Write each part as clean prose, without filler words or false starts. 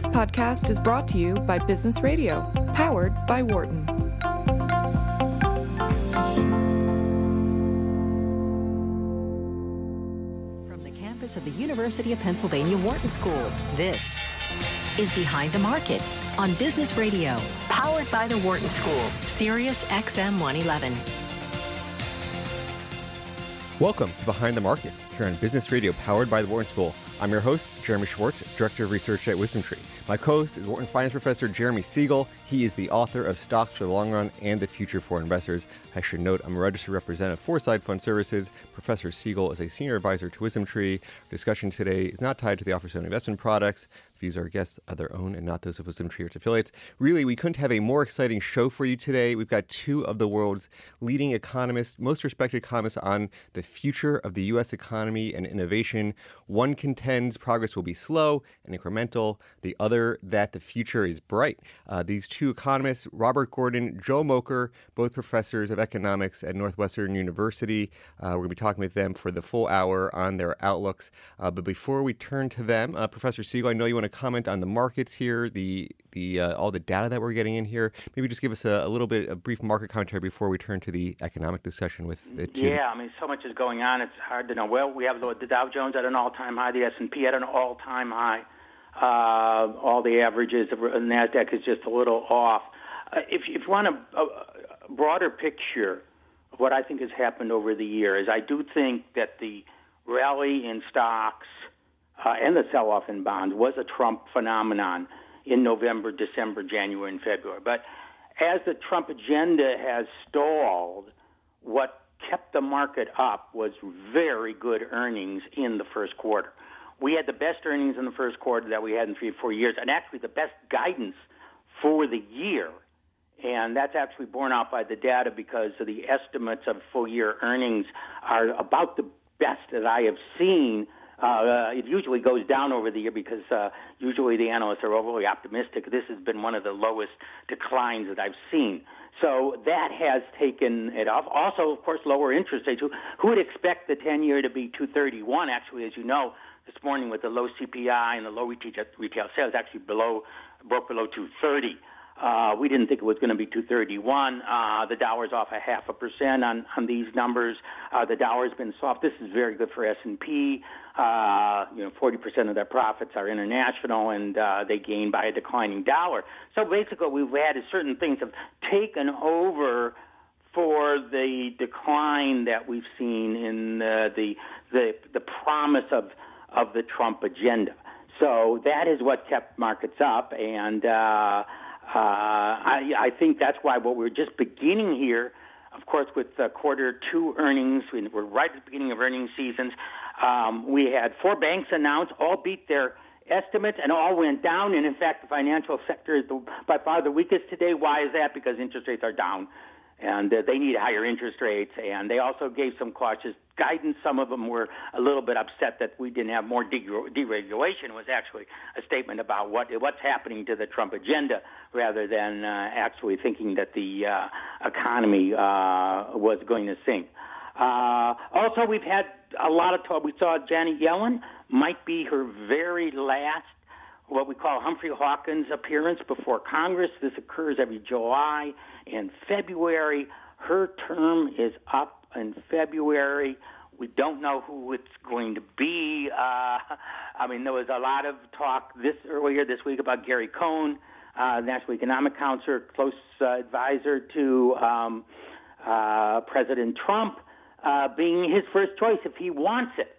This podcast is brought to you by Business Radio, powered by Wharton. From the campus of the University of Pennsylvania Wharton School, this is Behind the Markets on Business Radio, powered by the Wharton School, Sirius XM 111. Welcome to Behind the Markets here on Business Radio, powered by the Wharton School. I'm your host, Jeremy Schwartz, Director of Research at WisdomTree. My co-host is Wharton Finance Professor Jeremy Siegel. He is the author of Stocks for the Long Run and the Future for Investors. I should note I'm a registered representative of Foreside Fund Services. Professor Siegel is a senior advisor to WisdomTree. Our discussion today is not tied to the offers of investment products. Views our guests are their own and not those of WisdomTree or its affiliates. Really, we couldn't have a more exciting show for you today. We've got two of the world's leading economists, most respected economists on the future of the U.S. economy and innovation. One contends progress will be slow and incremental. The other that the future is bright. These two economists, Robert Gordon, Joel Mokyr, both professors of economics at Northwestern University. We're going to be talking with them for the full hour on their outlooks. But before we turn to them, Professor Siegel, I know you want to comment on the markets here, the all the data that we're getting in here. Maybe just give us a little bit of brief market commentary before we turn to the economic discussion with the two. Yeah, I mean, so much is going on. It's hard to know. Well, we have the Dow Jones at an all-time high, the S&P at an all-time high. All the averages of NASDAQ is just a little off. If you want a broader picture of what I think has happened over the years, I do think that the rally in stocks and the sell-off in bonds was a Trump phenomenon in November, December, January, and February. But as the Trump agenda has stalled, what kept the market up was very good earnings in the first quarter. We had the best earnings in the first quarter that we had in 3 or 4 years, and actually the best guidance for the year. And that's actually borne out by the data because the estimates of full-year earnings are about the best that I have seen. It usually goes down over the year because usually the analysts are overly optimistic. This has been one of the lowest declines that I've seen. So that has taken it off. Also, of course, lower interest rates. Who would expect the 10-year to be 2.31? Actually, as you know, this morning with the low CPI and the low retail sales, actually broke below 2.30. We didn't think it was going to be 2.31. The dollar's off 0.5% on these numbers. The dollar's been soft. This is very good for S&P. 40% of their profits are international, and they gain by a declining dollar. So basically what we've had is certain things have taken over for the decline that we've seen in the promise of the Trump agenda. So that is what kept markets up, and I think that's why what we're just beginning here, of course, with quarter two earnings, we're right at the beginning of earnings seasons. We had four banks announce, all beat their estimates, and all went down. And in fact, the financial sector is by far the weakest today. Why is that? Because interest rates are down, and they need higher interest rates. And they also gave some cautious guidance. Some of them were a little bit upset that we didn't have more deregulation. It was actually a statement about what's happening to the Trump agenda rather than actually thinking that the economy was going to sink. Also, we've had a lot of talk. We saw Janet Yellen might be her very last, what we call Humphrey Hawkins appearance before Congress. This occurs every July and February. Her term is up in February. We don't know who it's going to be. There was a lot of talk earlier this week about Gary Cohn, National Economic Council, close advisor to President Trump, being his first choice if he wants it.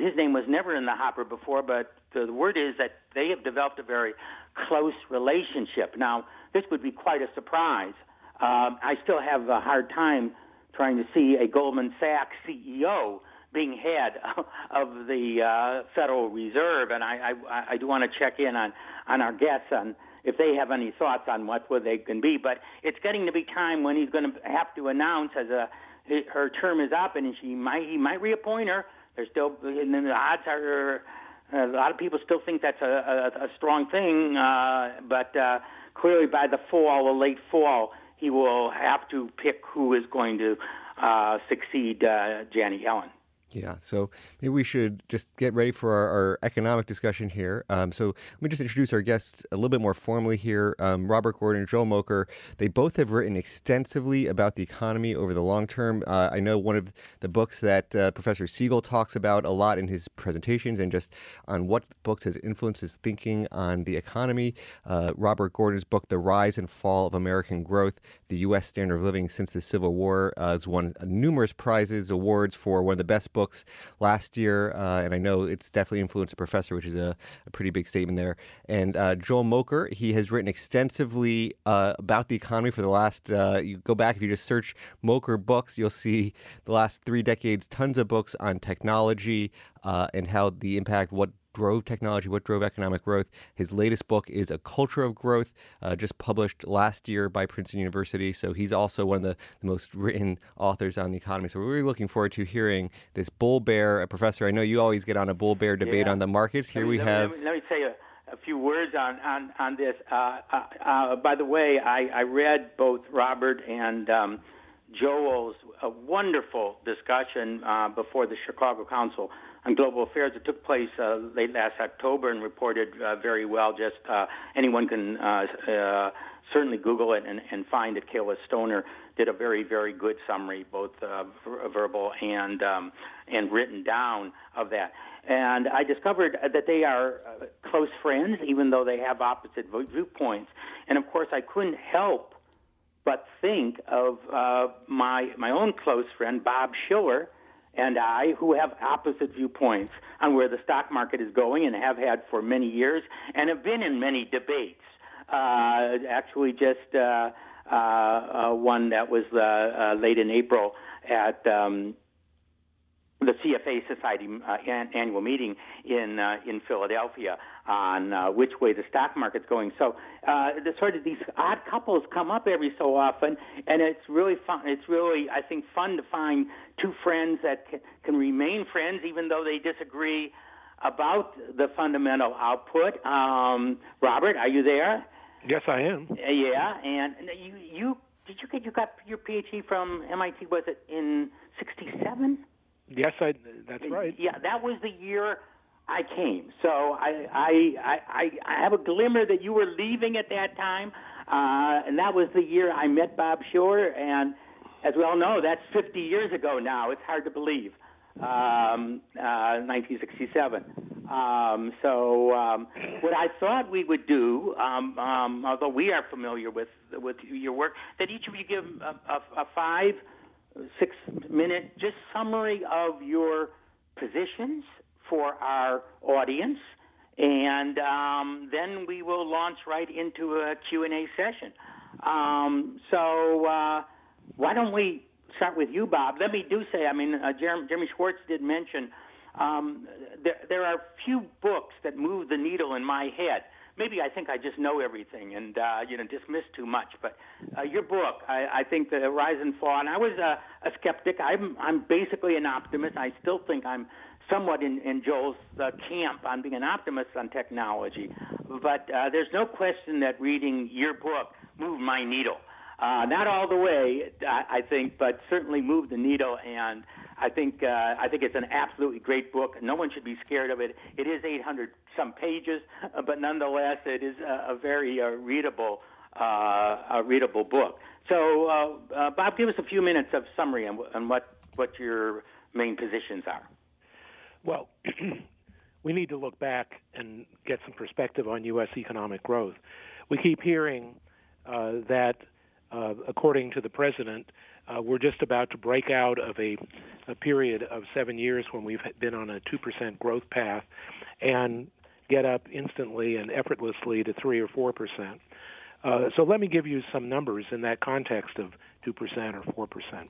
His name was never in the hopper before, but the word is that they have developed a very close relationship. Now, this would be quite a surprise. I still have a hard time trying to see a Goldman Sachs CEO being head of the Federal Reserve. And I do want to check in on our guests on if they have any thoughts on what they can be. But it's getting to be time when he's going to have to announce her term is up, and he might reappoint her. There's still, and then the odds are a lot of people still think that's a strong thing. But clearly by the fall or late fall, he will have to pick who is going to succeed Janet Yellen. Yeah, so maybe we should just get ready for our economic discussion here. So let me just introduce our guests a little bit more formally here. Robert Gordon and Joel Mokyr, they both have written extensively about the economy over the long term. I know one of the books that Professor Siegel talks about a lot in his presentations and just on what books has influenced his thinking on the economy. Robert Gordon's book, The Rise and Fall of American Growth, the U.S. Standard of Living Since the Civil War, has won numerous prizes, awards for one of the best books last year, and I know it's definitely influenced a professor, which is a pretty big statement there. And Joel Mokyr, he has written extensively about the economy for the last, you go back, if you just search Mokyr books, you'll see the last three decades, tons of books on technology and how the impact, what drove technology, what drove economic growth. His latest book is A Culture of Growth, just published last year by Princeton University. So he's also one of the most written authors on the economy. So we're really looking forward to hearing this bull-bear. Professor, I know you always get on a bull-bear debate on the markets. Here we have... Let me tell you a few words on this. By the way, I read both Robert and Joel's wonderful discussion before the Chicago Council on Global Affairs that took place late last October and reported very well. Just anyone can certainly Google it and find it. Kayla Stoner did a very, very good summary, both verbal and written down of that. And I discovered that they are close friends, even though they have opposite viewpoints. And, of course, I couldn't help but think of my own close friend, Bob Shiller, and I, who have opposite viewpoints on where the stock market is going and have had for many years and have been in many debates. Actually, just one that was late in April at the CFA Society annual meeting in Philadelphia on which way the stock market's going. So the sort of these odd couples come up every so often, and it's really fun. It's really, I think, fun to find two friends that can remain friends even though they disagree about the fundamental output. Robert, are you there? Yes, I am. Yeah, and you got your PhD from MIT? Was it in '67? Yes, that's right. Yeah, that was the year I came. So I have a glimmer that you were leaving at that time, and that was the year I met Bob Shiller. And as we all know, that's 50 years ago now. It's hard to believe, 1967. What I thought we would do, although we are familiar with your work, that each of you give a 5-6 minute just summary of your positions for our audience, and then we will launch right into a Q&A session. Why don't we start with you, Bob? Let me do say, Jeremy Schwartz did mention there are few books that move the needle in my head. Maybe I think I just know everything and dismiss too much. But your book, I think, The Rise and Fall. And I was a skeptic. I'm basically an optimist. I still think I'm somewhat in Joel's camp on being an optimist on technology. But there's no question that reading your book moved my needle. Not all the way, I think, but certainly moved the needle. And I think it's an absolutely great book. No one should be scared of it. It is 800-some pages, but nonetheless, it is a very readable book. So, Bob, give us a few minutes of summary on what your main positions are. Well, we need to look back and get some perspective on U.S. economic growth. We keep hearing that, according to the president, we're just about to break out of a period of 7 years when we've been on a 2% growth path and get up instantly and effortlessly to 3 or 4%. So let me give you some numbers in that context of 2% or 4%.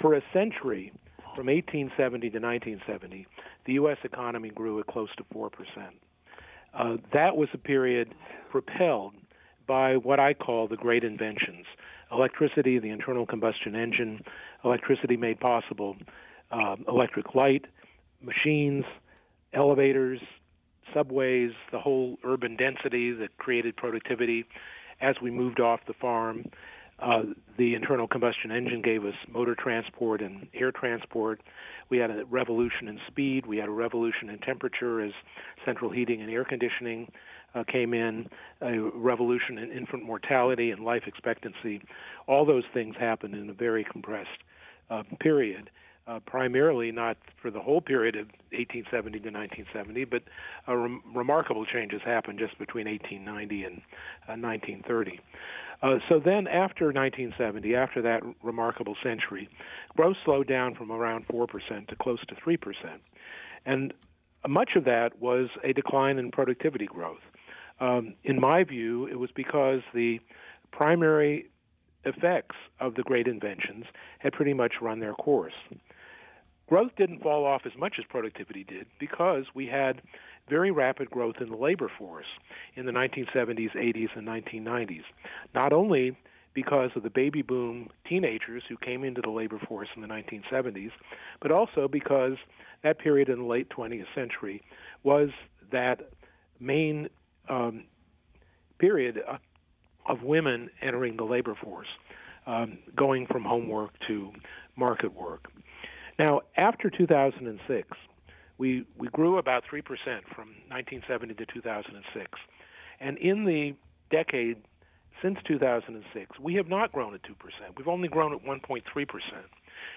For a century, from 1870 to 1970, the U.S. economy grew at close to 4%. That was a period propelled by what I call the great inventions: electricity, the internal combustion engine, electricity made possible, electric light, machines, elevators, subways, the whole urban density that created productivity as we moved off the farm, The internal combustion engine gave us motor transport and air transport. We had a revolution in speed. We had a revolution in temperature as central heating and air conditioning came in, a revolution in infant mortality and life expectancy. All those things happened in a very compressed period, primarily not for the whole period of 1870 to 1970, but remarkable changes happened just between 1890 and 1930. So then after 1970, after that remarkable century, growth slowed down from around 4% to close to 3%. And much of that was a decline in productivity growth. In my view, it was because the primary effects of the great inventions had pretty much run their course. Growth didn't fall off as much as productivity did because we had very rapid growth in the labor force in the 1970s, 80s, and 1990s, not only because of the baby boom teenagers who came into the labor force in the 1970s, but also because that period in the late 20th century was that main period of women entering the labor force, going from homework to market work. Now, after 2006, we grew about 3% from 1970 to 2006. And in the decade since 2006, we have not grown at 2%. We've only grown at 1.3%.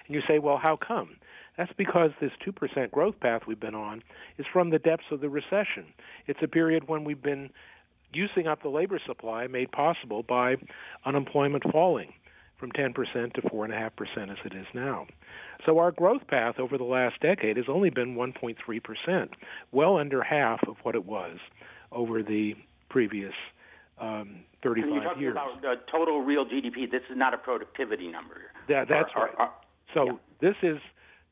And you say, well, how come? That's because this 2% growth path we've been on is from the depths of the recession. It's a period when we've been using up the labor supply made possible by unemployment falling from 10% to 4.5% as it is now. So our growth path over the last decade has only been 1.3%, well under half of what it was over the previous 35 years. You're talking about total real GDP. This is not a productivity number. That's right. This is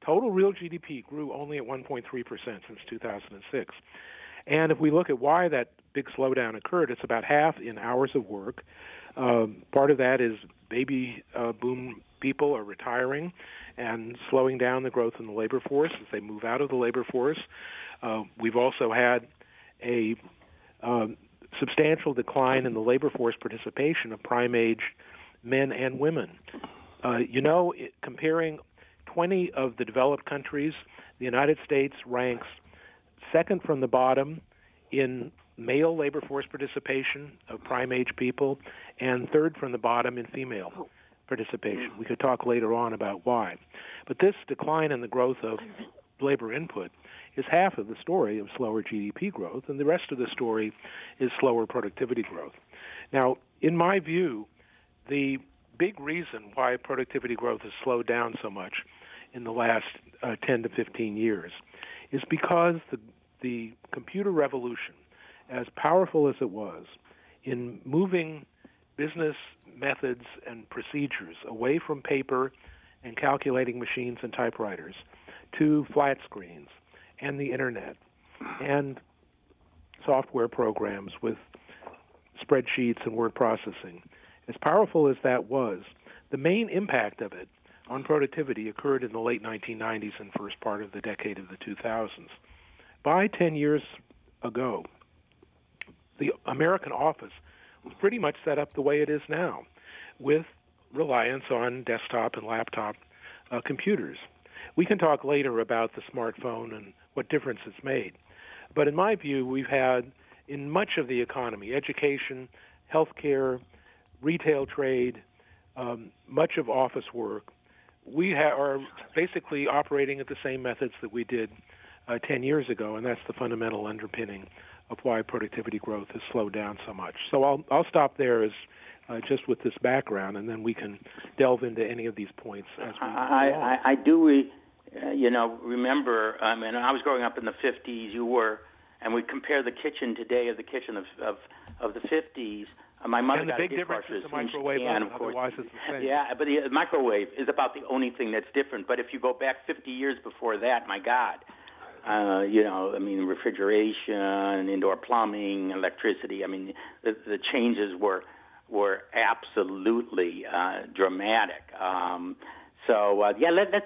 total real GDP grew only at 1.3% since 2006. And if we look at why that big slowdown occurred, it's about half in hours of work. Part of that is baby boom people are retiring and slowing down the growth in the labor force as they move out of the labor force. We've also had a substantial decline in the labor force participation of prime-age men and women. Comparing 20 of the developed countries, the United States ranks second from the bottom in male labor force participation of prime-age people, and third from the bottom in female participation. We could talk later on about why. But this decline in the growth of labor input is half of the story of slower GDP growth, and the rest of the story is slower productivity growth. Now, in my view, the big reason why productivity growth has slowed down so much in the last 10 to 15 years is because the computer revolution, as powerful as it was, in moving business methods and procedures away from paper and calculating machines and typewriters to flat screens and the internet and software programs with spreadsheets and word processing, as powerful as that was, the main impact of it on productivity occurred in the late 1990s and first part of the decade of the 2000s. By 10 years ago, the American office was pretty much set up the way it is now, with reliance on desktop and laptop computers. We can talk later about the smartphone and what difference it's made. But in my view, we've had in much of the economy, education, healthcare, retail trade, much of office work, we are basically operating at the same methods that we did 10 years ago, and that's the fundamental underpinning of why productivity growth has slowed down so much. So I'll stop there as just with this background, and then we can delve into any of these points as we go. I do, remember. I mean, I was growing up in the 50s. You were, and we compare the kitchen today of the kitchen of the 50s. My mother got a dishwasher, and the big difference is the microwave. And of course, otherwise it's the same. Yeah, but the microwave is about the only thing that's different. But if you go back 50 years before that, my God. Refrigeration, indoor plumbing, electricity. I mean, the changes were absolutely dramatic. Let's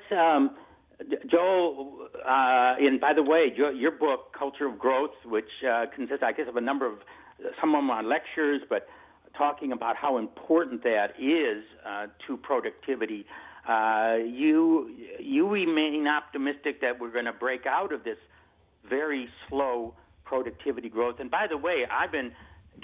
Joel. And by the way, your book, Culture of Growth, which consists, I guess, of a number of some of them are lectures, but talking about how important that is to productivity, you remain optimistic that we're going to break out of this very slow productivity growth. And by the way, I've been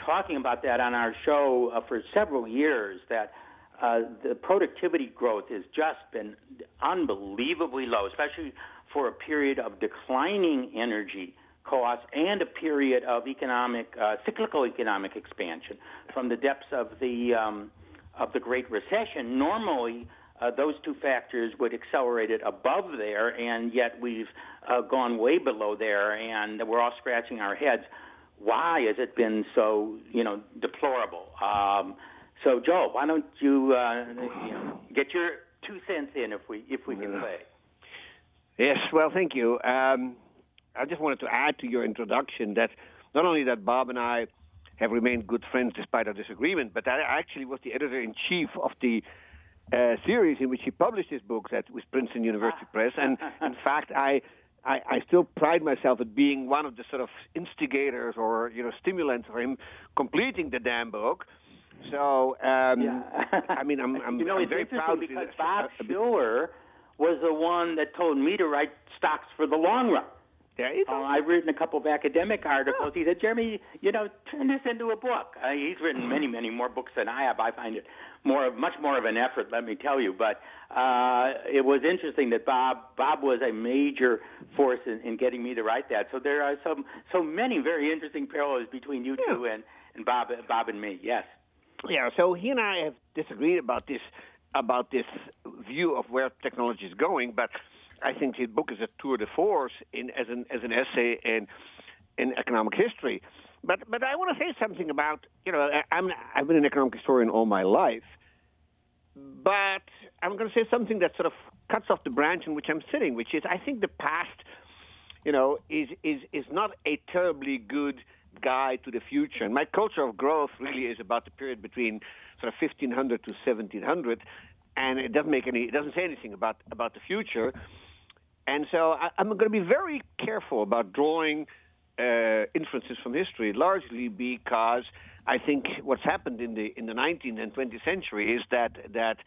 talking about that on our show for several years, that the productivity growth has just been unbelievably low, especially for a period of declining energy costs and a period of economic cyclical economic expansion from the depths of the Great Recession. Normally, those two factors would accelerate it above there, and yet we've gone way below there, and we're all scratching our heads. Why has it been so, deplorable? So, Joel, why don't you, get your 2 cents in if we can play? Yes, well, thank you. I just wanted to add to your introduction that not only that Bob and I have remained good friends despite our disagreement, but I actually was the editor-in-chief of the series in which he published his book with Princeton University Press. And, in fact, I still pride myself at being one of the sort of instigators or, stimulants for him completing the damn book. So, I mean, I'm I'm very proud to do that. Bob Shiller was the one that told me to write Stocks for the Long Run. I've written a couple of academic articles. He said, Jeremy, turn this into a book. He's written many, many more books than I have. I find it much more of an effort, let me tell you. But it was interesting that Bob was a major force in getting me to write that. So there are so many very interesting parallels between you two and Bob and me. Yes. Yeah. So he and I have disagreed about this view of where technology is going, but I think his book is a tour de force as an essay in economic history. But I want to say something about, I've been an economic historian all my life, but I'm going to say something that sort of cuts off the branch in which I'm sitting, which is I think the past, is not a terribly good guide to the future. And my culture of growth really is about the period between sort of 1500 to 1700, and it doesn't say anything about the future. And so I'm going to be very careful about drawing inferences from history, largely because I think what's happened in the 19th and 20th century is that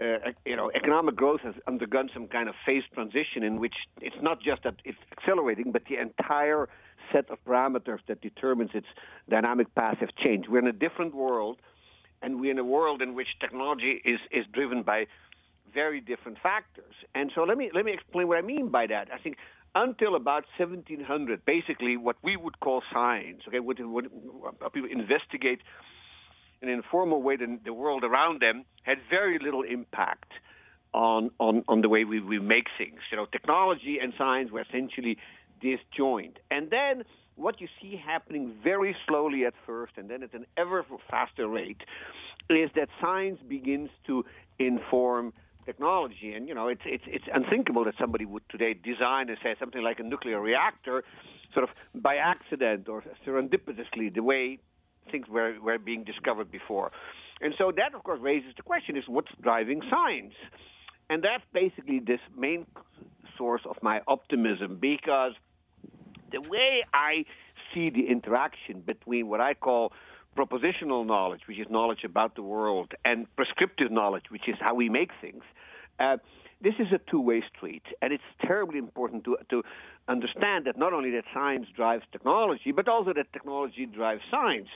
economic growth has undergone some kind of phased transition in which it's not just that it's accelerating, but the entire set of parameters that determines its dynamic path have changed. We're in a different world, and we're in a world in which technology is driven by very different factors. And so let me explain what I mean by that. I think until about 1700, basically what we would call science, what people investigate in an informal way the world around them, had very little impact on the way we make things. Technology and science were essentially disjoint. And then what you see happening very slowly at first, and then at an ever faster rate, is that science begins to inform technology. And it's unthinkable that somebody would today design and say something like a nuclear reactor, sort of by accident or serendipitously, the way things were being discovered before. And so that, of course, raises the question: is what's driving science? And that's basically this main source of my optimism, because the way I see the interaction between what I call propositional knowledge, which is knowledge about the world, and prescriptive knowledge, which is how we make things, this is a two-way street. And it's terribly important to understand that not only that science drives technology, but also that technology drives science.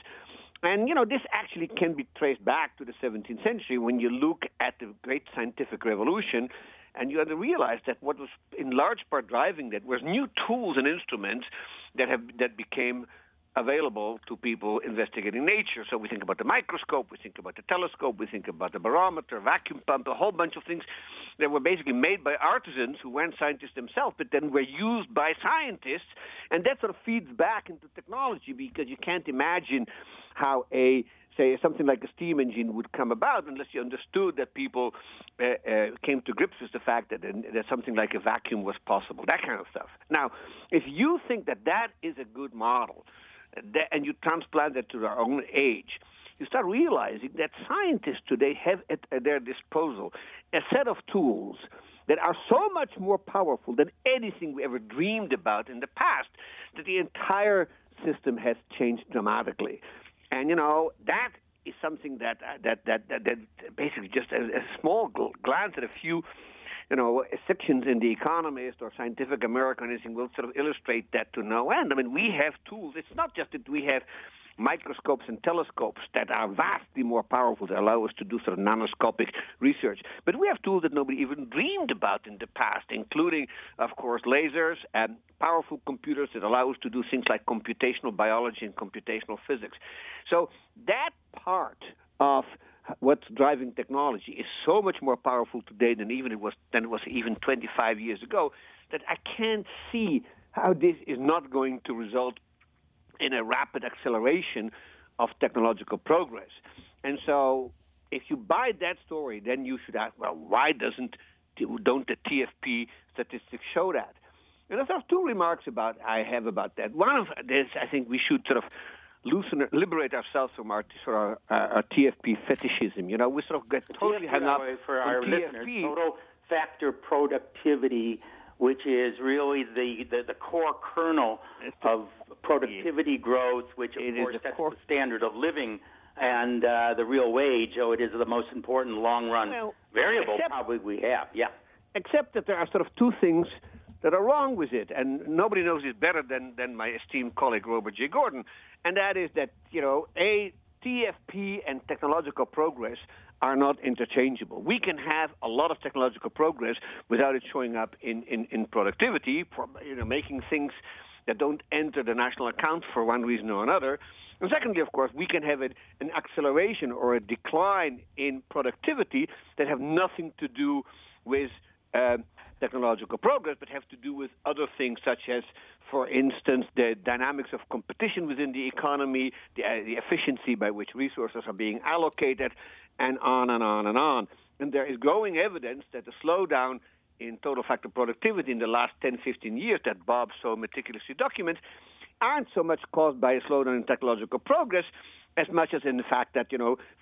And, this actually can be traced back to the 17th century when you look at the great scientific revolution. And you had to realize that what was in large part driving that was new tools and instruments that became available to people investigating nature. So we think about the microscope, we think about the telescope, we think about the barometer, vacuum pump, a whole bunch of things that were basically made by artisans who weren't scientists themselves, but then were used by scientists. And that sort of feeds back into technology, because you can't imagine how something like a steam engine would come about unless you understood that people came to grips with the fact that something like a vacuum was possible, that kind of stuff. Now, if you think that is a good model and you transplant that to our own age, you start realizing that scientists today have at their disposal a set of tools that are so much more powerful than anything we ever dreamed about in the past, that the entire system has changed dramatically. And, that is something that basically just a small glance at a few, sections in The Economist or Scientific American will sort of illustrate that to no end. I mean, we have tools. It's not just that we have microscopes and telescopes that are vastly more powerful to allow us to do sort of nanoscopic research. But we have tools that nobody even dreamed about in the past, including, of course, lasers and powerful computers that allow us to do things like computational biology and computational physics. So that part of what's driving technology is so much more powerful today than it was even 25 years ago that I can't see how this is not going to result in a rapid acceleration of technological progress. And so if you buy that story, then you should ask, well, why don't the TFP statistics show that? And there are two remarks I have about that. One of this, I think we should sort of liberate ourselves from our TFP fetishism. We sort of get totally hung up for our listeners. Total factor productivity, which is really the core kernel of productivity growth, which, of course, that's the standard of living and the real wage. So it is the most important long-run variable probably we have. Yeah. Except that there are sort of two things that are wrong with it, and nobody knows this better than my esteemed colleague Robert J. Gordon, and that is that, TFP and technological progress are not interchangeable. We can have a lot of technological progress without it showing up in productivity, making things that don't enter the national account for one reason or another. And secondly, of course, we can have an acceleration or a decline in productivity that have nothing to do with technological progress, but have to do with other things such as, for instance, the dynamics of competition within the economy, the efficiency by which resources are being allocated, and on and on and on. And there is growing evidence that the slowdown in total factor productivity in the last 10, 15 years that Bob so meticulously documents aren't so much caused by a slowdown in technological progress as much as in the fact that,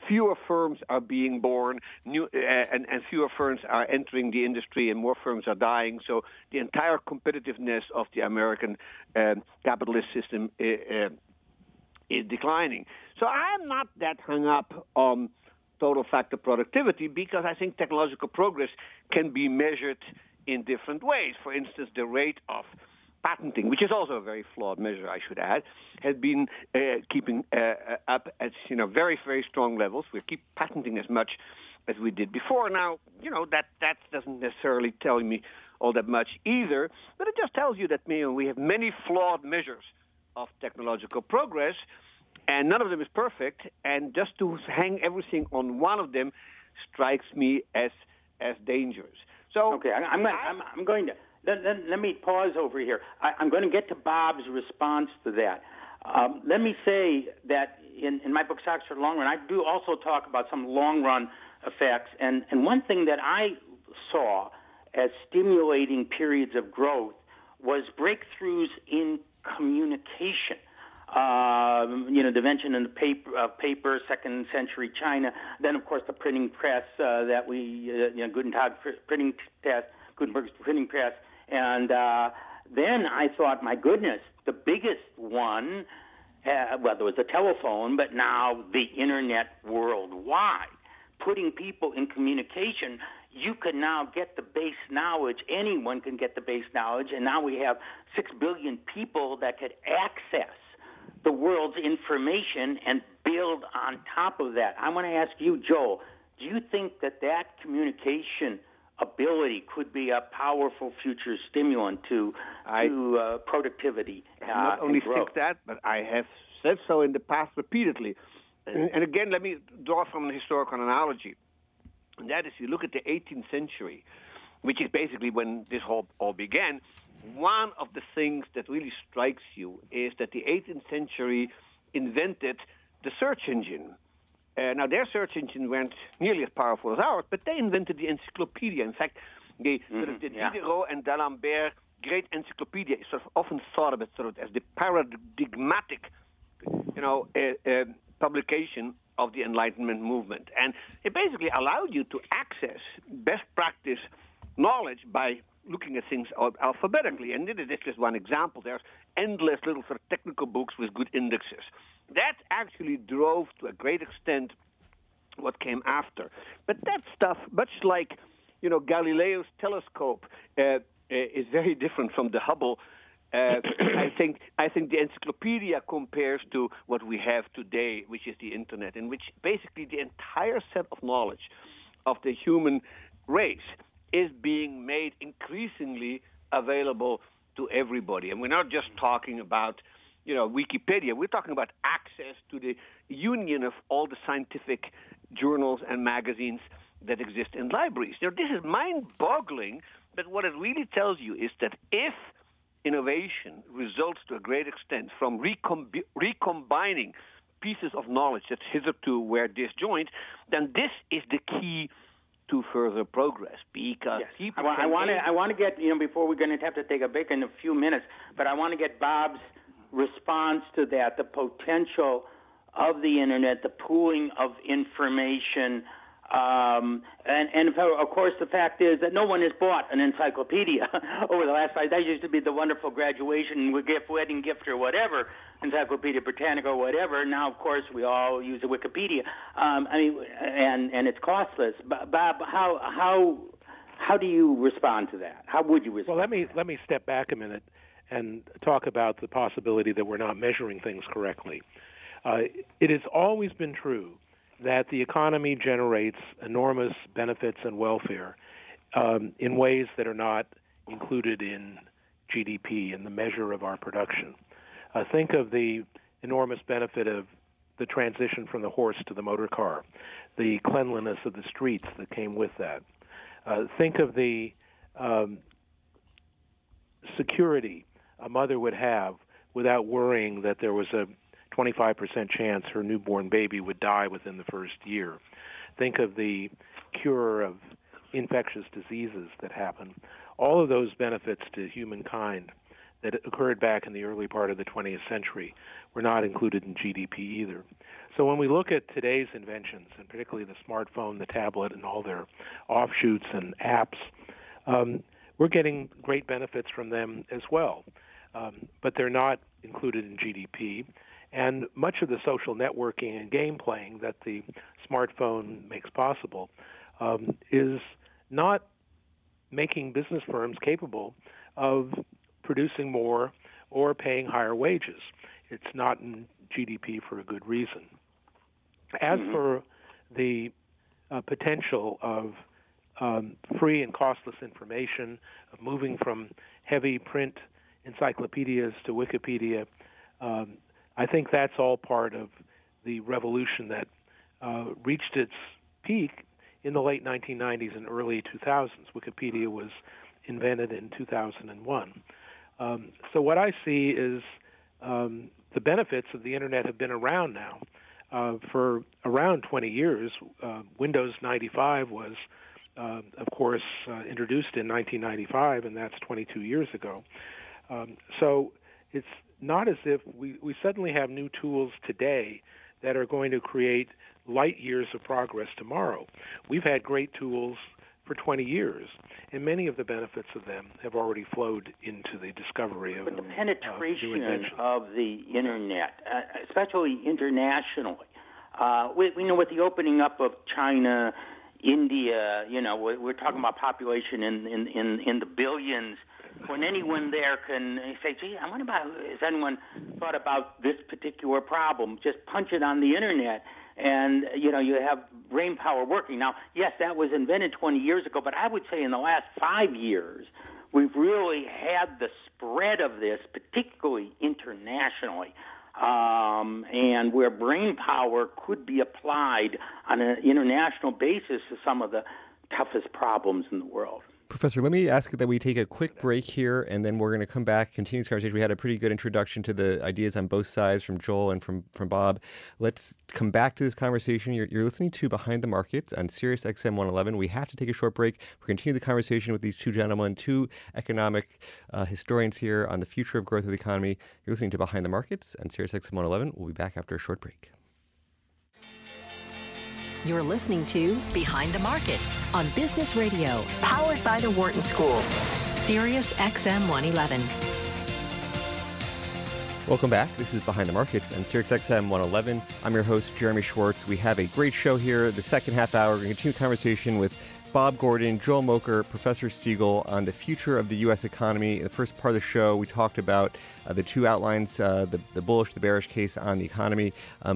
fewer firms are being born, and fewer firms are entering the industry and more firms are dying. So the entire competitiveness of the American capitalist system is declining. So I'm not that hung up on total factor productivity because I think technological progress can be measured in different ways. For instance, the rate of patenting, which is also a very flawed measure, I should add, has been keeping up at very, very strong levels. We keep patenting as much as we did before. Now, that doesn't necessarily tell me all that much either, but it just tells you that we have many flawed measures of technological progress, and none of them is perfect. And just to hang everything on one of them strikes me as dangerous. So okay, I'm going to. Let me pause over here. I'm going to get to Bob's response to that. Let me say that in my book, Stocks for the Long Run, I do also talk about some long-run effects. And one thing that I saw as stimulating periods of growth was breakthroughs in communication. The mention in the paper, second century China, then, of course, the printing press that we, Gutenberg printing press, and then I thought, my goodness, the biggest one, there was the telephone, but now the internet worldwide, putting people in communication. You can now get the base knowledge. Anyone can get the base knowledge, and now we have 6 billion people that could access the world's information and build on top of that. I want to ask you, Joel, do you think that communication ability could be a powerful future stimulant to productivity? I not only think that, but I have said so in the past repeatedly. And again, let me draw from a historical analogy. And that is, you look at the 18th century, which is basically when this all began. One of the things that really strikes you is that the 18th century invented the search engine. Now, their search engine weren't nearly as powerful as ours, but they invented the encyclopedia. In fact, the Diderot and d'Alembert great encyclopedia is sort of often thought of as the paradigmatic, publication of the Enlightenment movement. And it basically allowed you to access best practice knowledge by looking at things alphabetically. And this is just one example. There's endless little sort of technical books with good indexes. That's actually drove to a great extent what came after. But that stuff, much like, you know, Galileo's telescope is very different from the Hubble. I think the encyclopedia compares to what we have today, which is the Internet, in which basically the entire set of knowledge of the human race is being made increasingly available to everybody. And we're not just talking about, you know, Wikipedia. We're talking about access to the union of all the scientific journals and magazines that exist in libraries. Now, this is mind-boggling, but what it really tells you is that if innovation results to a great extent from recombining pieces of knowledge that hitherto were disjoint, then this is the key to further progress. Because yes. I want to get, you know, before we're going to have to take a break in a few minutes, but I want to get Bob's response to that, the potential of the Internet, the pooling of information, and of course the fact is that no one has bought an encyclopedia over the last 5 years. That used to be the wonderful graduation wedding gift or whatever, Encyclopedia Britannica or whatever. Now, of course, we all use a Wikipedia. And it's costless. Bob, how do you respond to that? How would you respond? Well, let me step back a minute and talk about the possibility that we're not measuring things correctly. It has always been true that the economy generates enormous benefits and welfare in ways that are not included in GDP, in the measure of our production. Think of the enormous benefit of the transition from the horse to the motor car, the cleanliness of the streets that came with that. Think of the security a mother would have without worrying that there was a 25% chance her newborn baby would die within the first year. Think of the cure of infectious diseases that happen. All of those benefits to humankind that occurred back in the early part of the 20th century were not included in GDP either. So when we look at today's inventions, and particularly the smartphone, the tablet, and all their offshoots and apps, we're getting great benefits from them as well. But they're not included in GDP. And much of the social networking and game playing that the smartphone makes possible is not making business firms capable of producing more or paying higher wages. It's not in GDP for a good reason. As for the potential of free and costless information, of moving from heavy print encyclopedias to Wikipedia, I think that's all part of the revolution that reached its peak in the late 1990s and early 2000s. Wikipedia was invented in 2001. So what I see is the benefits of the Internet have been around now for around 20 years. Windows 95 was, of course, introduced in 1995, and that's 22 years ago. So it's not as if we suddenly have new tools today that are going to create light years of progress tomorrow. We've had great tools for 20 years, and many of the benefits of them have already flowed into the discovery of new inventions. But the penetration of the Internet, especially internationally, we know with the opening up of China, India, you know, we're talking about population in the billions. When anyone there can say, gee, I wonder about, has anyone thought about this particular problem? Just punch it on the Internet, and, you know, you have brain power working. Now, yes, that was invented 20 years ago, but I would say in the last 5 years, we've really had the spread of this, particularly internationally, and where brain power could be applied on an international basis to some of the toughest problems in the world. Professor, let me ask that we take a quick break here, and then we're going to come back, continue this conversation. We had a pretty good introduction to the ideas on both sides from Joel and from Bob. Let's come back to this conversation. You're listening to Behind the Markets on Sirius XM 111. We have to take a short break. We'll continue the conversation with these two gentlemen, two economic historians here on the future of growth of the economy. You're listening to Behind the Markets on Sirius XM 111. We'll be back after a short break. You're listening to Behind the Markets on Business Radio, powered by the Wharton School, Sirius XM 111. Welcome back. This is Behind the Markets and Sirius XM 111. I'm your host, Jeremy Schwartz. We have a great show here. The second half hour, we're going to continue the conversation with Bob Gordon, Joel Mokyr, Professor Siegel on the future of the U.S. economy. In the first part of the show, we talked about the two outlines, the bullish, the bearish case on the economy.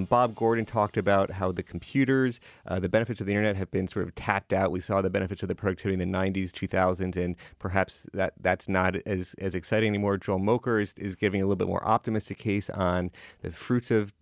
Bob Gordon talked about how the computers, the benefits of the internet have been sort of tapped out. We saw the benefits of the productivity in the 90s, 2000s, and perhaps that's not as exciting anymore. Joel Mokyr is giving a little bit more optimistic case on the fruits of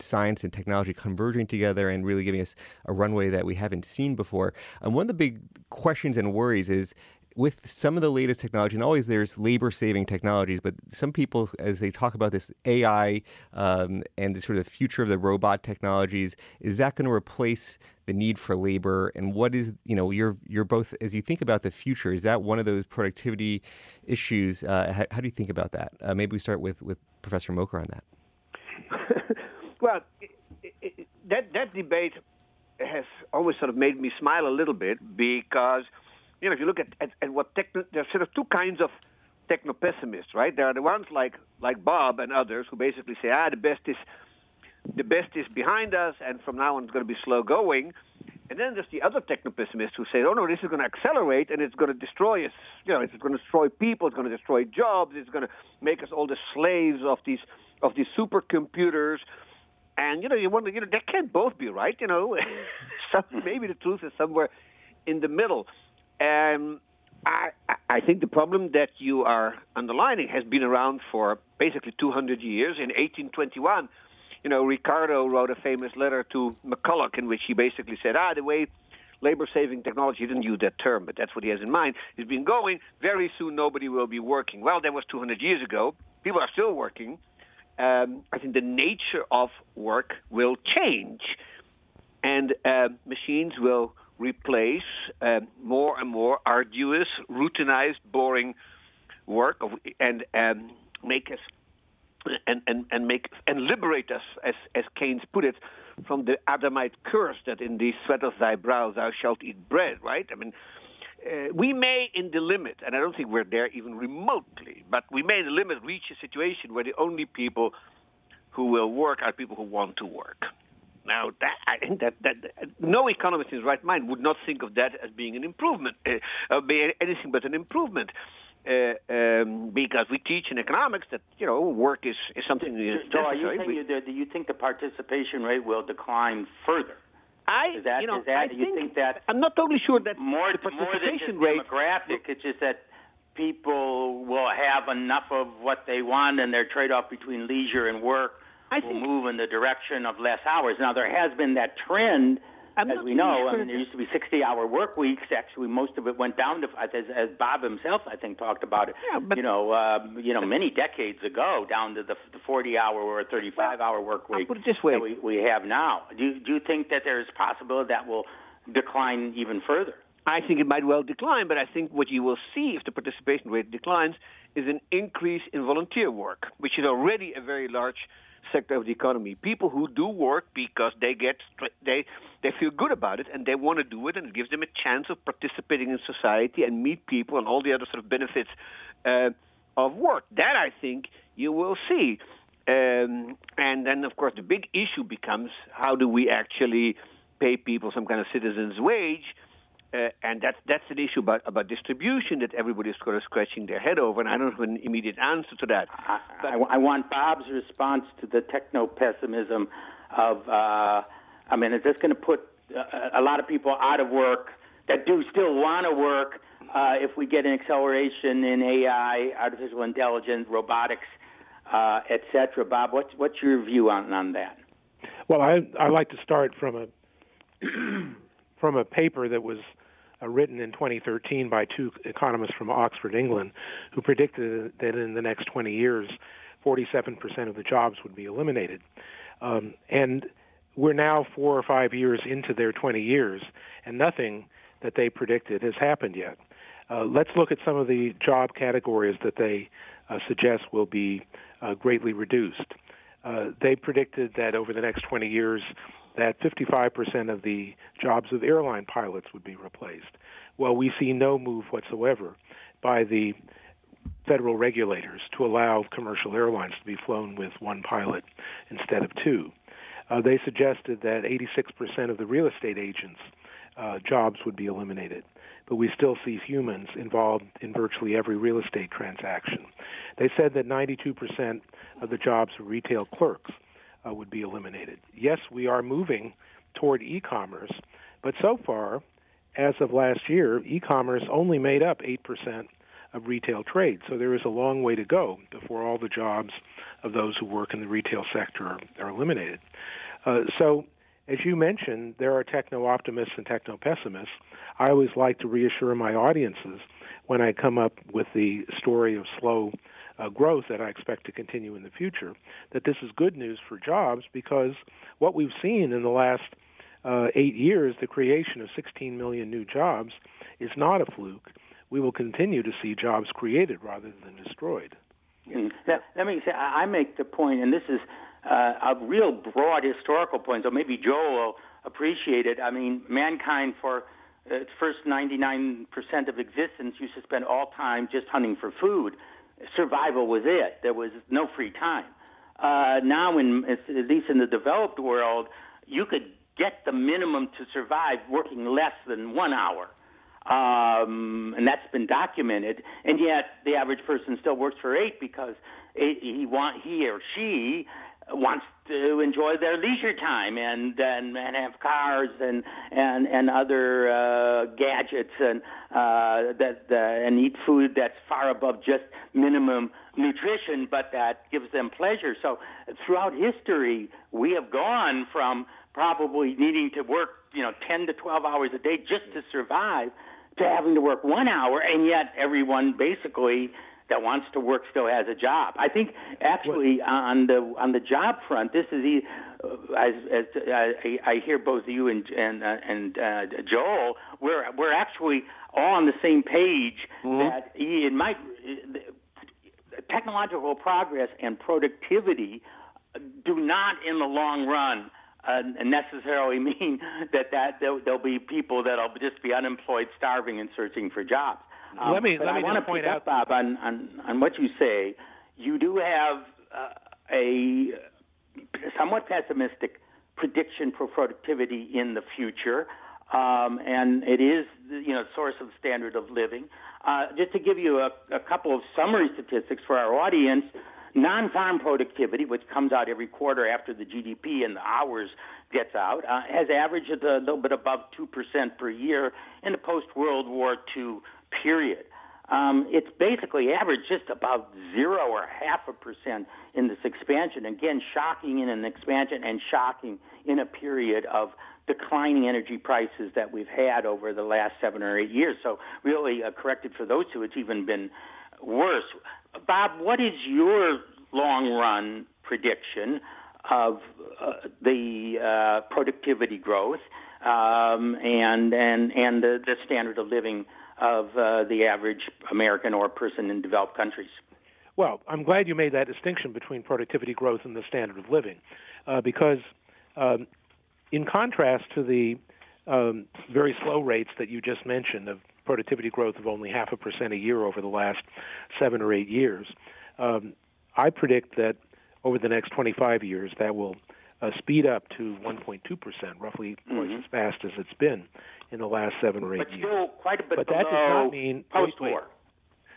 science and technology converging together and really giving us a runway that we haven't seen before. And one of the big questions and worries is with some of the latest technology, and always there's labor-saving technologies, but some people, as they talk about this AI and the sort of future of the robot technologies, is that going to replace the need for labor? And what is, you're both, as you think about the future, is that one of those productivity issues? How do you think about that? Maybe we start with Professor Mokyr on that. Well, that debate has always sort of made me smile a little bit because, if you look at what there's sort of two kinds of techno-pessimists, right? There are the ones like Bob and others who basically say, the best is behind us, and from now on it's going to be slow going. And then there's the other techno-pessimists who say, oh no, this is going to accelerate and it's going to destroy us. It's going to destroy people, it's going to destroy jobs, it's going to make us all the slaves of these supercomputers. And, you wonder, they can't both be right, Maybe the truth is somewhere in the middle. And I think the problem that you are underlining has been around for basically 200 years. In 1821, Ricardo wrote a famous letter to McCulloch in which he basically said, the way labor-saving technology, he didn't use that term, but that's what he has in mind, has been going. Very soon nobody will be working. Well, that was 200 years ago. People are still working. I think the nature of work will change, and machines will replace more and more arduous, routinized, boring work, and make us and liberate us, as Keynes put it, from the Adamite curse that in the sweat of thy brow thou shalt eat bread. Right? I mean, we may, in the limit, and I don't think we're there even remotely, but we may, in the limit, reach a situation where the only people who will work are people who want to work. Now, I think that no economist in his right mind would not think of that as being an improvement, be anything but an improvement, because we teach in economics that work is something. So, are you saying do you think the participation rate will decline further? I think I'm not totally sure that more the participation more than just demographic. It's just that people will have enough of what they want, and their trade-off between leisure and work will move in the direction of less hours. Now, there has been that trend, as we know. There used to be 60-hour work weeks. Actually, most of it went down to, as Bob himself, I think, talked about it. Yeah, but, many decades ago, down to the 40-hour or 35-hour work week. I'll put it this way: that we have now. Do you think that there is possibility that will decline even further? I think it might well decline, but I think what you will see if the participation rate declines is an increase in volunteer work, which is already a very large sector of the economy. People who do work because they feel good about it and they want to do it, and it gives them a chance of participating in society and meet people and all the other sort of benefits of work. That, I think, you will see. And then, of course, the big issue becomes how do we actually pay people some kind of citizen's wage? And that's an issue about distribution that everybody's sort of scratching their head over, and I don't have an immediate answer to that. I want Bob's response to the techno-pessimism of, is this going to put a lot of people out of work that do still want to work if we get an acceleration in AI, artificial intelligence, robotics, et cetera? Bob, what's your view on that? Well, I like to start from a paper that was written in 2013 by two economists from Oxford, England, who predicted that in the next 20 years, 47% of the jobs would be eliminated. And we're now 4 or 5 years into their 20 years, and nothing that they predicted has happened yet. Let's look at some of the job categories that they suggest will be greatly reduced. They predicted that over the next 20 years, that 55% of the jobs of airline pilots would be replaced. Well, we see no move whatsoever by the federal regulators to allow commercial airlines to be flown with one pilot instead of two. They suggested that 86% of the real estate agents' jobs would be eliminated, but we still see humans involved in virtually every real estate transaction. They said that 92% of the jobs of retail clerks would be eliminated. Yes, we are moving toward e-commerce, but so far, as of last year, e-commerce only made up 8% of retail trade. So there is a long way to go before all the jobs of those who work in the retail sector are eliminated. So, as you mentioned, there are techno-optimists and techno-pessimists. I always like to reassure my audiences when I come up with the story of slow growth that I expect to continue in the future, that this is good news for jobs, because what we've seen in the last 8 years, the creation of 16 million new jobs, is not a fluke. We will continue to see jobs created rather than destroyed. Let me say, I make the point, and this is a real broad historical point, so maybe Joel will appreciate it. I mean, mankind for its first 99% of existence used to spend all time just hunting for food. Survival was it. There was no free time. Now, at least in the developed world, you could get the minimum to survive working less than 1 hour. And that's been documented. And yet the average person still works for 8 because he or she wants to enjoy their leisure time and have cars and other gadgets and eat food that's far above just minimum nutrition, but that gives them pleasure. So throughout history, we have gone from probably needing to work 10 to 12 hours a day just to survive, to having to work 1 hour, and yet everyone basically that wants to work still has a job. I think actually on the job front, this is as I hear both you and Joel, we're actually all on the same page. Mm-hmm. That technological progress and productivity do not in the long run necessarily mean that there'll be people that'll just be unemployed, starving, and searching for jobs. Let me want to point out, Bob, on what you say. You do have a somewhat pessimistic prediction for productivity in the future, and it is source of standard of living. Just to give you a couple of summary statistics for our audience. Non-farm productivity, which comes out every quarter after the GDP and the hours gets out, has averaged a little bit above 2% per year in the post-World War II period. It's basically averaged just about 0 or 0.5% in this expansion. Again, shocking in an expansion and shocking in a period of declining energy prices that we've had over the last 7 or 8 years. So really, corrected for those two, it's even been worse. Bob, what is your long-run prediction of the productivity growth and the standard of living of the average American or person in developed countries? Well, I'm glad you made that distinction between productivity growth and the standard of living, because in contrast to the very slow rates that you just mentioned of productivity growth of only 0.5% a year over the last 7 or 8 years, I predict that over the next 25 years that will speed up to 1.2%, roughly twice as fast as it's been in the last 7 or 8 years. But still quite a bit below post-war.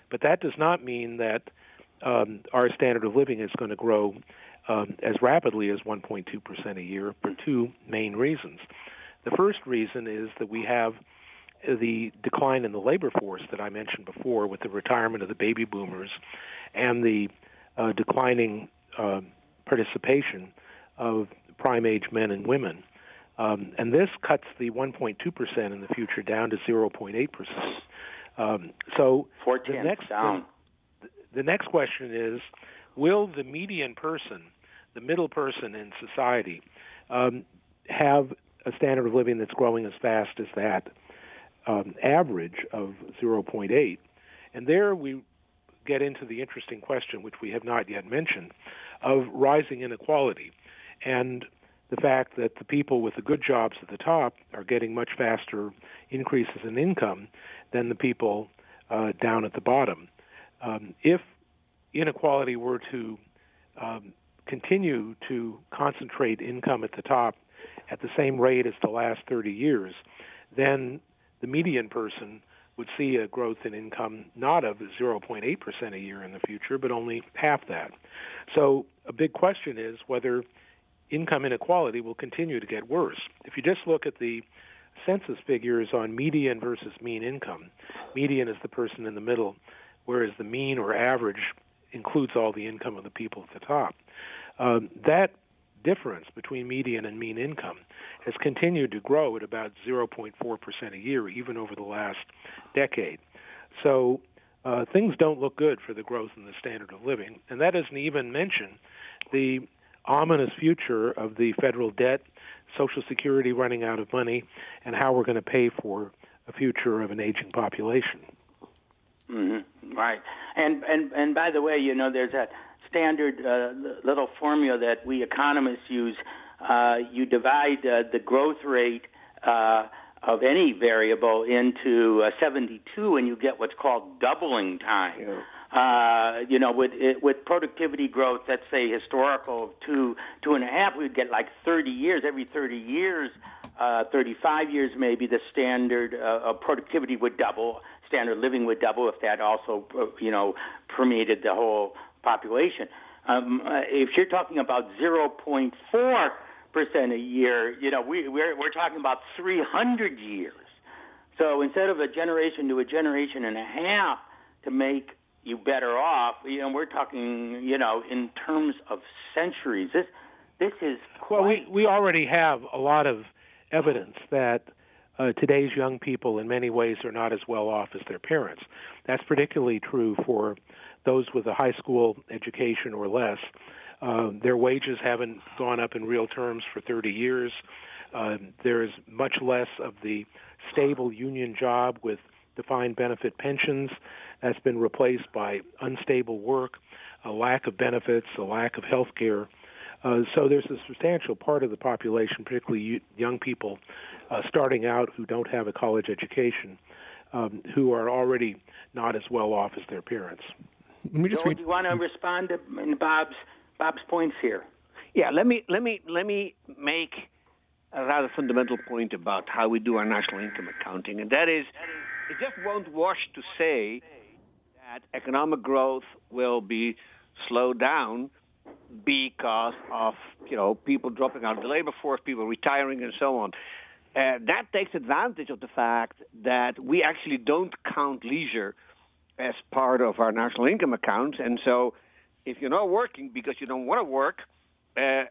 But that does not mean that our standard of living is going to grow as rapidly as 1.2% a year for two main reasons. The first reason is that we have the decline in the labor force that I mentioned before, with the retirement of the baby boomers and the declining participation of prime-age men and women. And this cuts the 1.2% in the future down to 0.8%. So the next question is, will the median person, the middle person in society, have a standard of living that's growing as fast as that average of 0.8? And there we get into the interesting question, which we have not yet mentioned, of rising inequality and the fact that the people with the good jobs at the top are getting much faster increases in income than the people down at the bottom. if inequality were to continue to concentrate income at the top at the same rate as the last 30 years, then the median person would see a growth in income not of 0.8% a year in the future, but only half that. So a big question is whether income inequality will continue to get worse. If you just look at the census figures on median versus mean income, median is the person in the middle, whereas the mean or average includes all the income of the people at the top. That difference between median and mean income has continued to grow at about 0.4% a year, even over the last decade. So things don't look good for the growth in the standard of living, and that doesn't even mention the ominous future of the federal debt, Social Security running out of money, and how we're going to pay for a future of an aging population. Mm-hmm. Right. And by the way, you know, there's that standard little formula that we economists use. You divide the growth rate of any variable into 72, and you get what's called doubling time. Yeah. You know, with productivity growth, let's say historical of 2.5, we'd get like 30 years. Every 30 years, 35 years maybe, the standard of productivity would double, standard living would double, if that also, you know, permeated the whole population. If you're talking about 0.4% a year, you know, we're talking about 300 years. So instead of a generation to a generation and a half to make you better off, you know, we're talking, you know, in terms of centuries. This is quite... Well, we already have a lot of evidence that today's young people in many ways are not as well off as their parents. That's particularly true for those with a high school education or less. Their wages haven't gone up in real terms for 30 years. There is much less of the stable union job with defined benefit pensions. That's been replaced by unstable work, a lack of benefits, a lack of health care. So there's a substantial part of the population, particularly young people starting out who don't have a college education, who are already not as well off as their parents. Joel, do you want to respond to Bob's points here? Yeah, let me make a rather fundamental point about how we do our national income accounting, and that is, it just won't wash to say that economic growth will be slowed down because of, you know, people dropping out of the labor force, people retiring, and so on. That takes advantage of the fact that we actually don't count leisure as part of our national income accounts, and so if you're not working because you don't want to work, and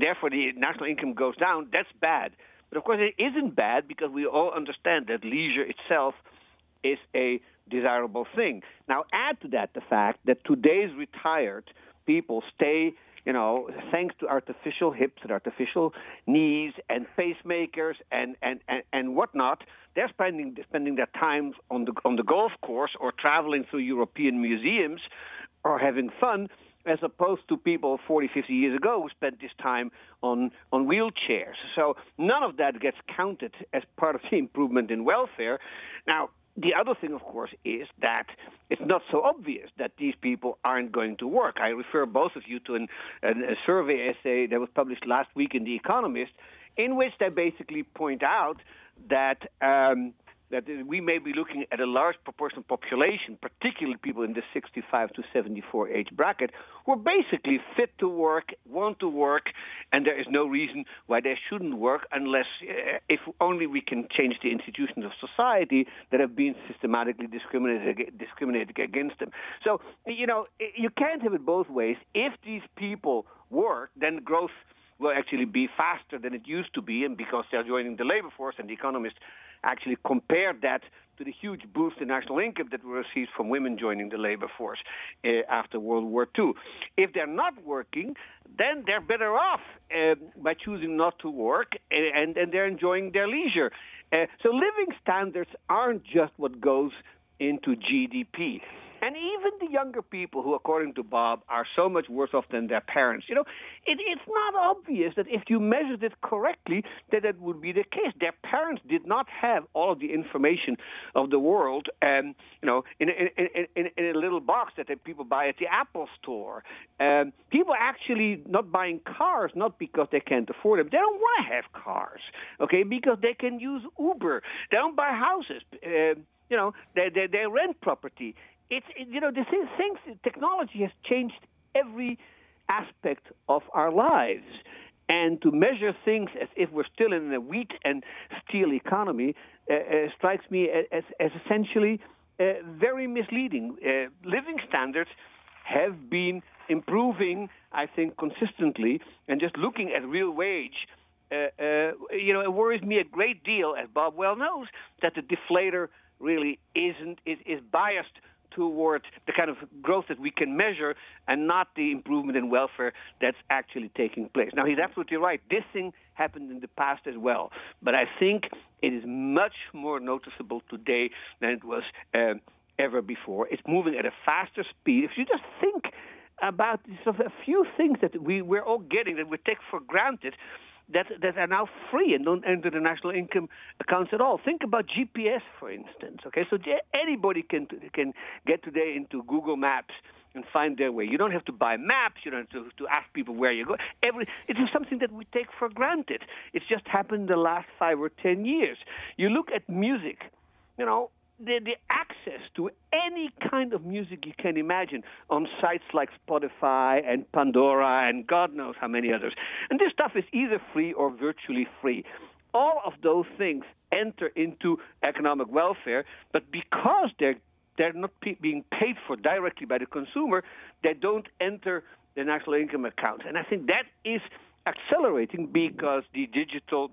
therefore the national income goes down, that's bad. But of course it isn't bad, because we all understand that leisure itself is a desirable thing. Now add to that the fact that today's retired people stay, you know, thanks to artificial hips and artificial knees and pacemakers and whatnot, they're spending their time on the golf course or traveling through European museums or having fun, as opposed to people 40, 50 years ago who spent this time on wheelchairs. So none of that gets counted as part of the improvement in welfare. Now, the other thing, of course, is that it's not so obvious that these people aren't going to work. I refer both of you to a survey essay that was published last week in The Economist, in which they basically point out that that we may be looking at a large proportion of population, particularly people in the 65 to 74 age bracket, who are basically fit to work, want to work, and there is no reason why they shouldn't work, unless if only we can change the institutions of society that have been systematically discriminated against them. So, you know, you can't have it both ways. If these people work, then growth will actually be faster than it used to be, and because they're joining the labor force, and The Economist actually compared that to the huge boost in national income that we received from women joining the labor force after World War II. If they're not working, then they're better off by choosing not to work, and they're enjoying their leisure. So living standards aren't just what goes into GDP. and even the younger people who, according to Bob, are so much worse off than their parents. You know, it's not obvious that if you measured it correctly, that would be the case. Their parents did not have all of the information of the world, you know, in a little box that people buy at the Apple store. People actually not buying cars, not because they can't afford them. They don't want to have cars, okay, because they can use Uber. They don't buy houses. You know, they rent property. It's, you know, the things, technology has changed every aspect of our lives. And to measure things as if we're still in a wheat and steel economy strikes me as essentially very misleading. Living standards have been improving, I think, consistently. And just looking at real wage, you know, it worries me a great deal, as Bob well knows, that the deflator really is biased toward the kind of growth that we can measure and not the improvement in welfare that's actually taking place. Now, he's absolutely right. This thing happened in the past as well. But I think it is much more noticeable today than it was ever before. It's moving at a faster speed. If you just think about sort of a few things that we're all getting that we take for granted, that are now free and don't enter the national income accounts at all. Think about GPS, for instance. Okay, so anybody can get today into Google Maps and find their way. You don't have to buy maps. You don't have to ask people where you go. It is something that we take for granted. It's just happened in the last 5 or 10 years. You look at music, you know, the access to any kind of music you can imagine on sites like Spotify and Pandora and God knows how many others. And this stuff is either free or virtually free. All of those things enter into economic welfare, but because they're not being paid for directly by the consumer, they don't enter the national income account. And I think that is accelerating because the digital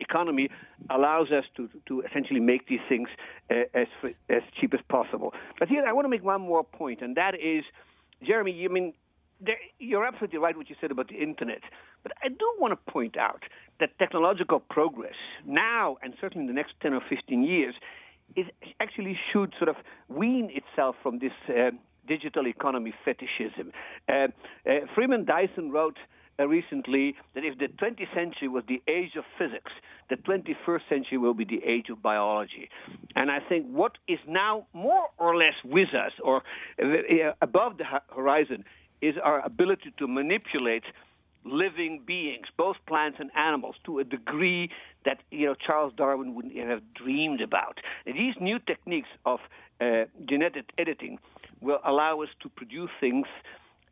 economy allows us to essentially make these things as cheap as possible. But here I want to make one more point, and that is, Jeremy, I mean, you're absolutely right what you said about the Internet. But I do want to point out that technological progress now and certainly in the next 10 or 15 years is actually should sort of wean itself from this digital economy fetishism. Freeman Dyson wrote recently that if the 20th century was the age of physics, the 21st century will be the age of biology. And I think what is now more or less with us or above the horizon is our ability to manipulate living beings, both plants and animals, to a degree that, you know, Charles Darwin wouldn't have dreamed about. And these new techniques of genetic editing will allow us to produce things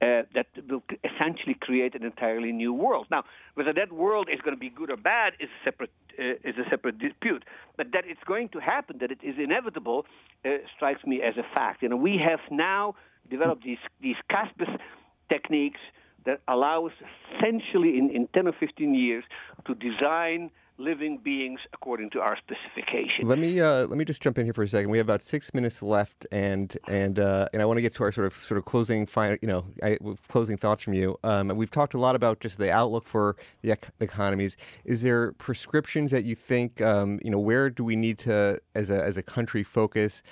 that will essentially create an entirely new world. Now, whether that world is going to be good or bad is a separate dispute. But that it's going to happen, that it is inevitable, strikes me as a fact. You know, we have now developed these Caspis techniques that allow us essentially in 10 or 15 years to design living beings according to our specification. Let me just jump in here for a second. We have about 6 minutes left, and I want to get to our sort of closing closing thoughts from you. We've talked a lot about just the outlook for the economies. Is there prescriptions that you think where do we need to as a country focus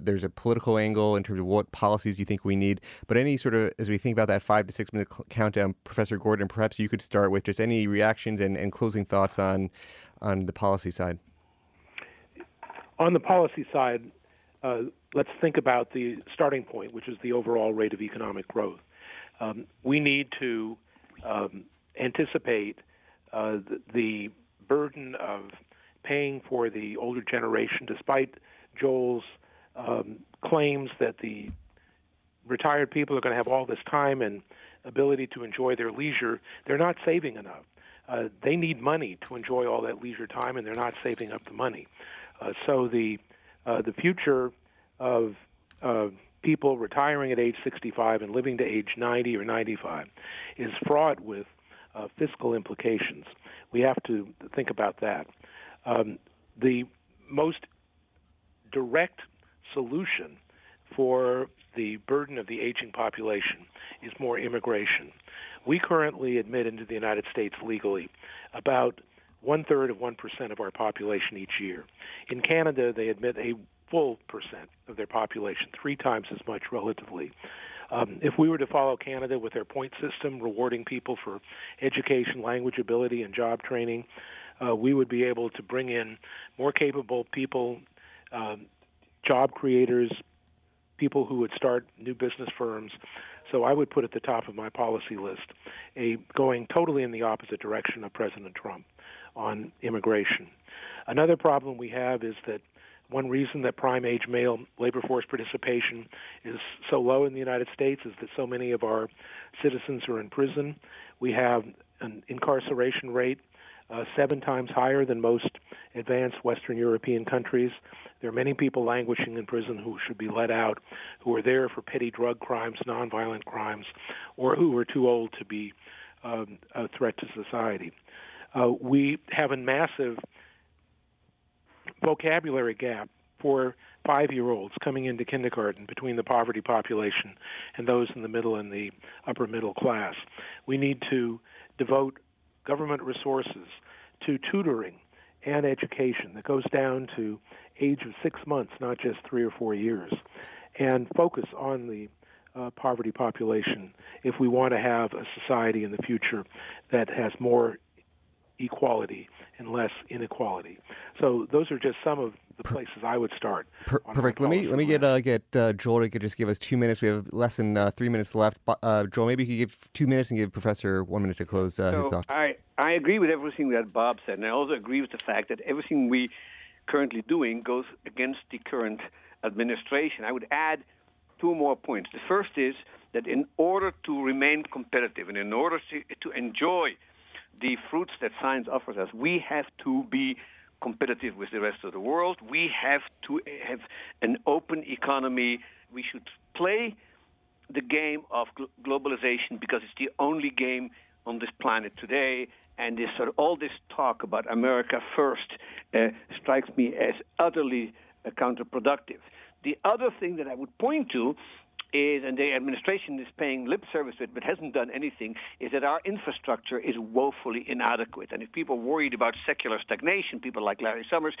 there's a political angle in terms of what policies you think we need, but any sort of, as we think about that 5 to 6 minute countdown, Professor Gordon, perhaps you could start with just any reactions and closing thoughts on the policy side? On the policy side, let's think about the starting point, which is the overall rate of economic growth. We need to anticipate the burden of paying for the older generation, despite Joel's claims that the retired people are going to have all this time and ability to enjoy their leisure. They're not saving enough. They need money to enjoy all that leisure time, and they're not saving up the money. So the future of people retiring at age 65 and living to age 90 or 95 is fraught with fiscal implications. We have to think about that. The most direct solution for the burden of the aging population is more immigration. We currently admit into the United States legally about 1/3 of 1% of our population each year. In Canada, they admit a full percent of their population, 3 times as much relatively. If we were to follow Canada with their point system, rewarding people for education, language ability, and job training, we would be able to bring in more capable people, job creators, people who would start new business firms. So I would put at the top of my policy list going totally in the opposite direction of President Trump on immigration. Another problem we have is that one reason that prime-age male labor force participation is so low in the United States is that so many of our citizens are in prison. We have an incarceration rate 7 times higher than most advanced Western European countries. There are many people languishing in prison who should be let out, who are there for petty drug crimes, nonviolent crimes, or who are too old to be a threat to society. We have a massive vocabulary gap for 5-year-olds coming into kindergarten between the poverty population and those in the middle and the upper middle class. We need to devote government resources to tutoring and education that goes down to age of 6 months, not just 3 or 4 years, and focus on the poverty population if we want to have a society in the future that has more equality and less inequality. So those are just some of the places I would start. Perfect. Let me get Joel to just give us 2 minutes. We have less than 3 minutes left. Joel, maybe you could give 2 minutes and give Professor 1 minute to close his thoughts. I agree with everything that Bob said, and I also agree with the fact that everything we currently doing goes against the current administration. I would add 2 more points. The first is that in order to remain competitive and in order to enjoy the fruits that science offers us, we have to be competitive with the rest of the world. We have to have an open economy. We should play the game of globalization because it's the only game on this planet today. And this sort of, all this talk about America first strikes me as utterly counterproductive. The other thing that I would point to is, and the administration is paying lip service to it but hasn't done anything, is that our infrastructure is woefully inadequate. And if people are worried about secular stagnation, people like Larry Summers,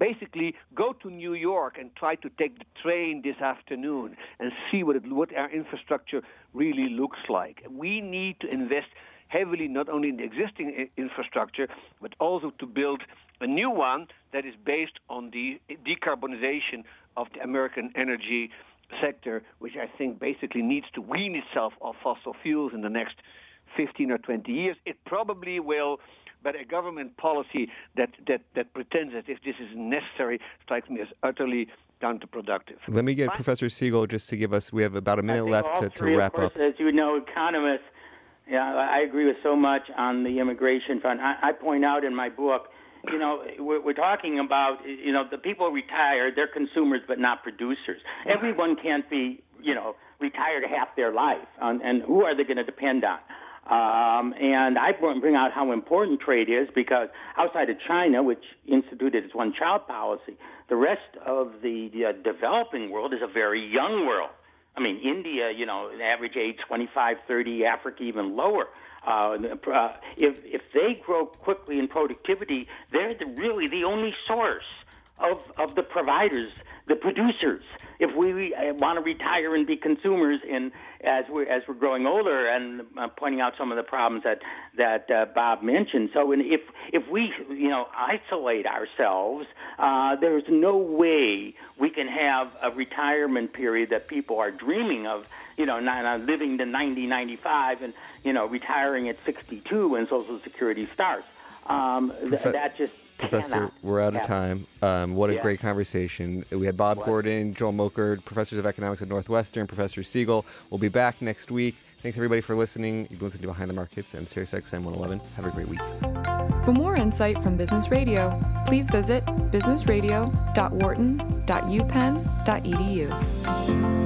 basically go to New York and try to take the train this afternoon and see what our infrastructure really looks like. We need to invest heavily not only in the existing infrastructure but also to build a new one that is based on the decarbonization of the American energy sector, which I think basically needs to wean itself off fossil fuels in the next 15 or 20 years. It probably will, but a government policy that pretends as if this is necessary strikes me as utterly counterproductive. Let me get Professor Siegel just to give us, we have about a minute left to wrap up. As you know, economists, I agree with so much on the immigration front. I point out in my book, we're talking about, the people retired, they're consumers but not producers. Everyone can't be, retired half their life, and who are they going to depend on? And I bring out how important trade is because outside of China, which instituted its one-child policy, the rest of the developing world is a very young world. I mean, India, average age 25, 30, Africa even lower. If they grow quickly in productivity, they're really the only source of the providers, the producers. If we want to retire and be consumers, and as we're growing older, and pointing out some of the problems that Bob mentioned. So, if we isolate ourselves, there's no way we can have a retirement period that people are dreaming of. Not living to 90, 95, and retiring at 62 when Social Security starts. That just Professor, we're out of time. A great conversation. We had Bob Gordon, Joel Mokyr, professors of economics at Northwestern, Professor Siegel. We'll be back next week. Thanks, everybody, for listening. You've been listening to Behind the Markets and Sirius XM 111. Have a great week. For more insight from Business Radio, please visit businessradio.wharton.upenn.edu.